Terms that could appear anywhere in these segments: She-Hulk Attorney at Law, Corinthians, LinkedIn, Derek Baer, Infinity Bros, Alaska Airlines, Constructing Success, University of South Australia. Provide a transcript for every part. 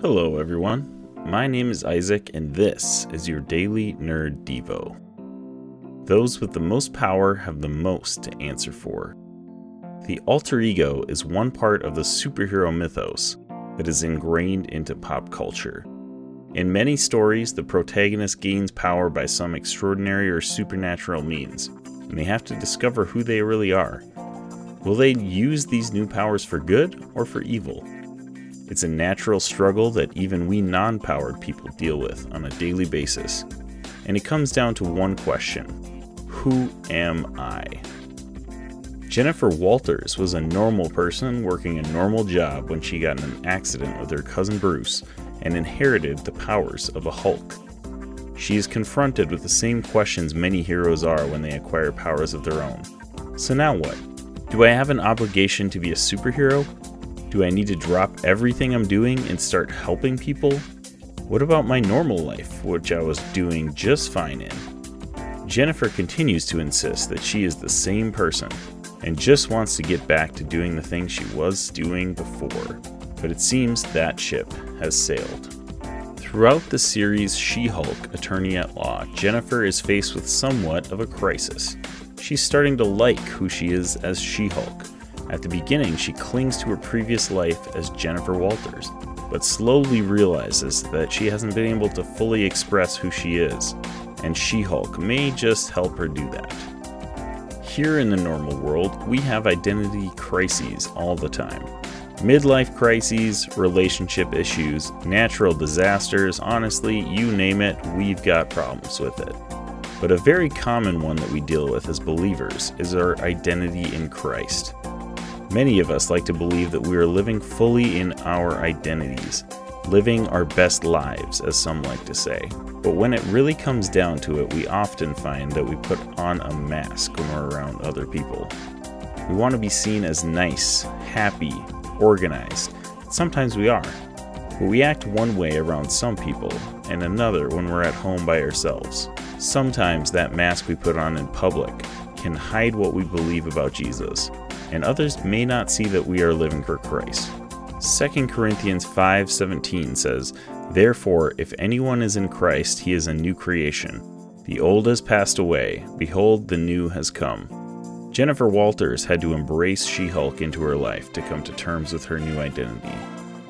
Hello everyone, my name is Isaac and this is your Daily Nerd Devo. Those with the most power have the most to answer for. The alter ego is one part of the superhero mythos that is ingrained into pop culture. In many stories, the protagonist gains power by some extraordinary or supernatural means, and they have to discover who they really are. Will they use these new powers for good or for evil? It's a natural struggle that even we non-powered people deal with on a daily basis. And it comes down to one question: who am I? Jennifer Walters was a normal person working a normal job when she got in an accident with her cousin Bruce and inherited the powers of a Hulk. She is confronted with the same questions many heroes are when they acquire powers of their own. So now what? Do I have an obligation to be a superhero? Do I need to drop everything I'm doing and start helping people? What about my normal life, which I was doing just fine in? Jennifer continues to insist that she is the same person and just wants to get back to doing the things she was doing before, but it seems that ship has sailed. Throughout the series She-Hulk Attorney at Law, Jennifer is faced with somewhat of a crisis. She's starting to like who she is as She-Hulk. At the beginning, she clings to her previous life as Jennifer Walters, but slowly realizes that she hasn't been able to fully express who she is, and She-Hulk may just help her do that. Here in the normal world, we have identity crises all the time. Midlife crises, relationship issues, natural disasters, honestly, you name it, we've got problems with it. But a very common one that we deal with as believers is our identity in Christ. Many of us like to believe that we are living fully in our identities, living our best lives, as some like to say. But when it really comes down to it, we often find that we put on a mask when we're around other people. We want to be seen as nice, happy, organized. Sometimes we are, but we act one way around some people and another when we're at home by ourselves. Sometimes that mask we put on in public can hide what we believe about Jesus, and others may not see that we are living for Christ. 2 Corinthians 5:17 says, "Therefore, if anyone is in Christ, he is a new creation. The old has passed away. Behold, the new has come." Jennifer Walters had to embrace She-Hulk into her life to come to terms with her new identity,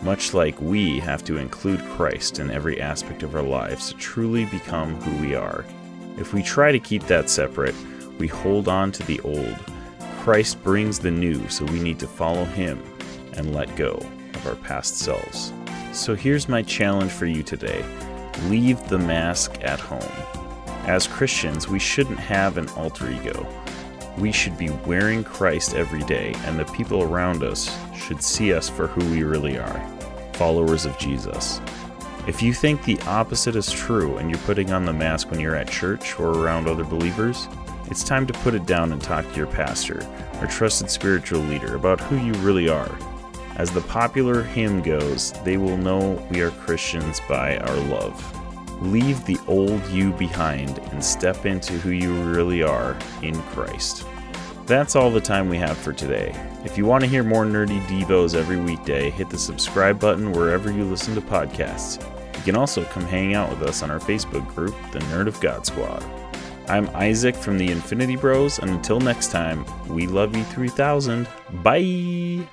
much like we have to include Christ in every aspect of our lives to truly become who we are. If we try to keep that separate, we hold on to the old. Christ brings the new, so we need to follow him and let go of our past selves. So here's my challenge for you today. Leave the mask at home. As Christians, we shouldn't have an alter ego. We should be wearing Christ every day, and the people around us should see us for who we really are, followers of Jesus. If you think the opposite is true and you're putting on the mask when you're at church or around other believers, it's time to put it down and talk to your pastor or trusted spiritual leader about who you really are. As the popular hymn goes, they will know we are Christians by our love. Leave the old you behind and step into who you really are in Christ. That's all the time we have for today. If you want to hear more nerdy devos every weekday, hit the subscribe button wherever you listen to podcasts. You can also come hang out with us on our Facebook group, The Nerd of God Squad. I'm Isaac from the Infinity Bros, and until next time, we love you 3000. Bye!